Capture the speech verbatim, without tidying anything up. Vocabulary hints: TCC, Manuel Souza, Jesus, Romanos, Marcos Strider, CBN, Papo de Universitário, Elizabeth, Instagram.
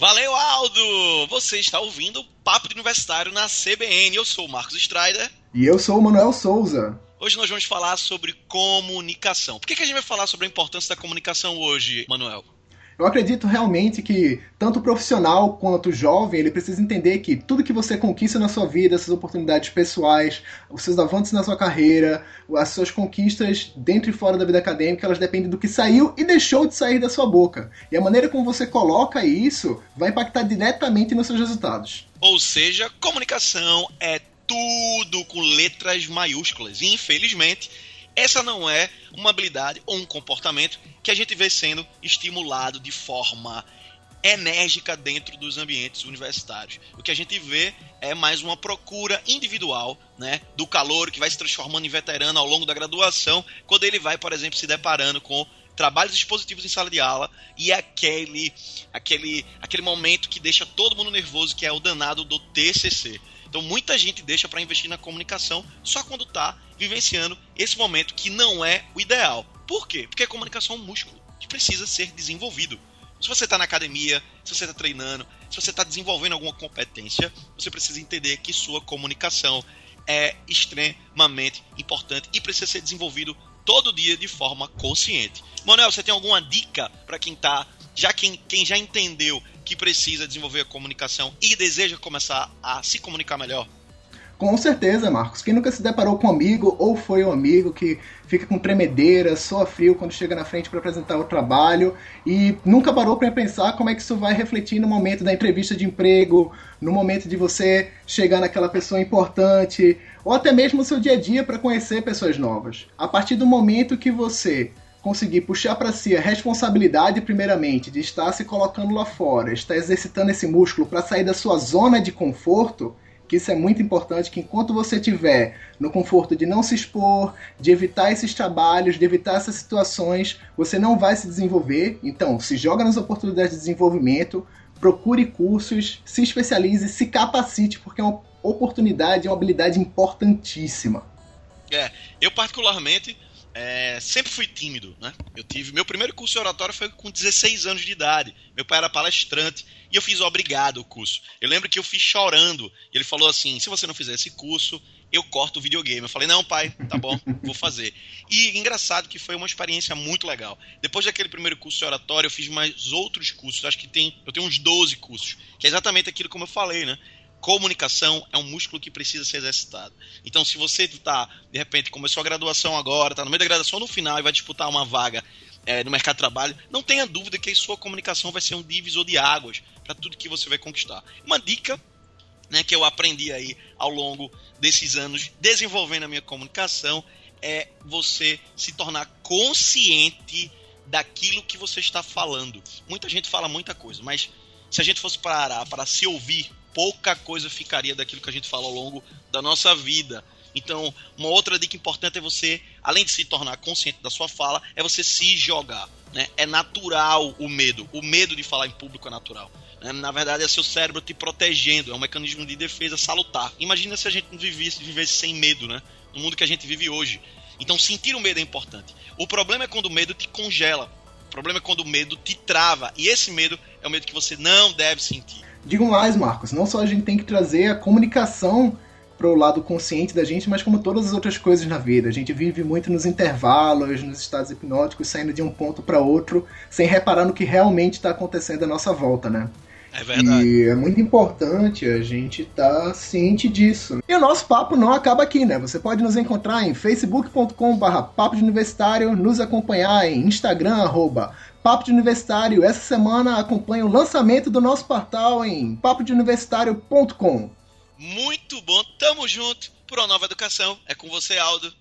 Valeu, Aldo! Você está ouvindo o Papo de Universitário na C B N. Eu sou o Marcos Strider. E eu sou o Manuel Souza. Hoje nós vamos falar sobre comunicação. Por que que a gente vai falar sobre a importância da comunicação hoje, Manuel? Eu acredito realmente que tanto o profissional quanto o jovem, ele precisa entender que tudo que você conquista na sua vida, essas oportunidades pessoais, os seus avanços na sua carreira, as suas conquistas dentro e fora da vida acadêmica, elas dependem do que saiu e deixou de sair da sua boca. E a maneira como você coloca isso vai impactar diretamente nos seus resultados. Ou seja, comunicação é tudo com letras maiúsculas. E, infelizmente, essa não é uma habilidade ou um comportamento que a gente vê sendo estimulado de forma enérgica dentro dos ambientes universitários. O que a gente vê é mais uma procura individual, né, do calouro que vai se transformando em veterano ao longo da graduação, quando ele vai, por exemplo, se deparando com trabalhos expositivos em sala de aula e aquele, aquele, aquele momento que deixa todo mundo nervoso, que é o danado do T C C. Então muita gente deixa para investir na comunicação só quando está vivenciando esse momento que não é o ideal. Por quê? Porque a comunicação é um músculo que precisa ser desenvolvido. Se você está na academia, se você está treinando, se você está desenvolvendo alguma competência, você precisa entender que sua comunicação é extremamente importante e precisa ser desenvolvido todo dia de forma consciente. Manuel, você tem alguma dica para quem está, já quem, quem já entendeu que precisa desenvolver a comunicação e deseja começar a se comunicar melhor? Com certeza, Marcos. Quem nunca se deparou com um amigo ou foi um amigo que fica com tremedeira, soa frio quando chega na frente para apresentar o trabalho e nunca parou para pensar como é que isso vai refletir no momento da entrevista de emprego, no momento de você chegar naquela pessoa importante ou até mesmo no seu dia a dia para conhecer pessoas novas. A partir do momento que você conseguir puxar para si a responsabilidade, primeiramente, de estar se colocando lá fora, estar exercitando esse músculo para sair da sua zona de conforto, que isso é muito importante, que enquanto você estiver no conforto de não se expor, de evitar esses trabalhos, de evitar essas situações, você não vai se desenvolver. Então, se joga nas oportunidades de desenvolvimento, procure cursos, se especialize, se capacite, porque é uma oportunidade, é uma habilidade importantíssima. É, eu particularmente É, sempre fui tímido, né? Eu tive, meu primeiro curso de oratória foi com dezesseis anos de idade. Meu pai era palestrante e eu fiz obrigado o curso. Eu lembro que eu fiz chorando. E ele falou assim, se você não fizer esse curso, eu corto o videogame. Eu falei, não, pai, tá bom, vou fazer. E engraçado que foi uma experiência muito legal. Depois daquele primeiro curso de oratória, eu fiz mais outros cursos. Acho que tem, eu tenho uns doze cursos. Que é exatamente aquilo como eu falei, né? Comunicação é um músculo que precisa ser exercitado. Então, se você está, de repente, começou a graduação agora, está no meio da graduação, no final, e vai disputar uma vaga é, no mercado de trabalho, não tenha dúvida que a sua comunicação vai ser um divisor de águas para tudo que você vai conquistar. Uma dica, né, que eu aprendi aí ao longo desses anos, desenvolvendo a minha comunicação, é você se tornar consciente daquilo que você está falando. Muita gente fala muita coisa, mas se a gente fosse parar para se ouvir, pouca coisa ficaria daquilo que a gente fala ao longo da nossa vida. Então, uma outra dica importante é você, além de se tornar consciente da sua fala, é você se jogar, né? É natural o medo. O medo de falar em público é natural, né? Na verdade, é seu cérebro te protegendo. É um mecanismo de defesa salutar. Imagina se a gente não vivesse, vivesse sem medo, né? No mundo que a gente vive hoje. Então, sentir o medo é importante. O problema é quando o medo te congela. O problema é quando o medo te trava. E esse medo é o medo que você não deve sentir. Digo mais, Marcos, não só a gente tem que trazer a comunicação para o lado consciente da gente, mas como todas as outras coisas na vida. A gente vive muito nos intervalos, nos estados hipnóticos, saindo de um ponto para outro, sem reparar no que realmente está acontecendo à nossa volta, né? É verdade. E é muito importante a gente estar ciente disso. E o nosso papo não acaba aqui, né? Você pode nos encontrar em facebook ponto com barra papo de universitário, nos acompanhar em Instagram, arroba Papo de Universitário. Essa semana acompanha o lançamento do nosso portal em papo de universitário ponto com. Muito bom, tamo junto. Pro Nova Educação, é com você, Aldo.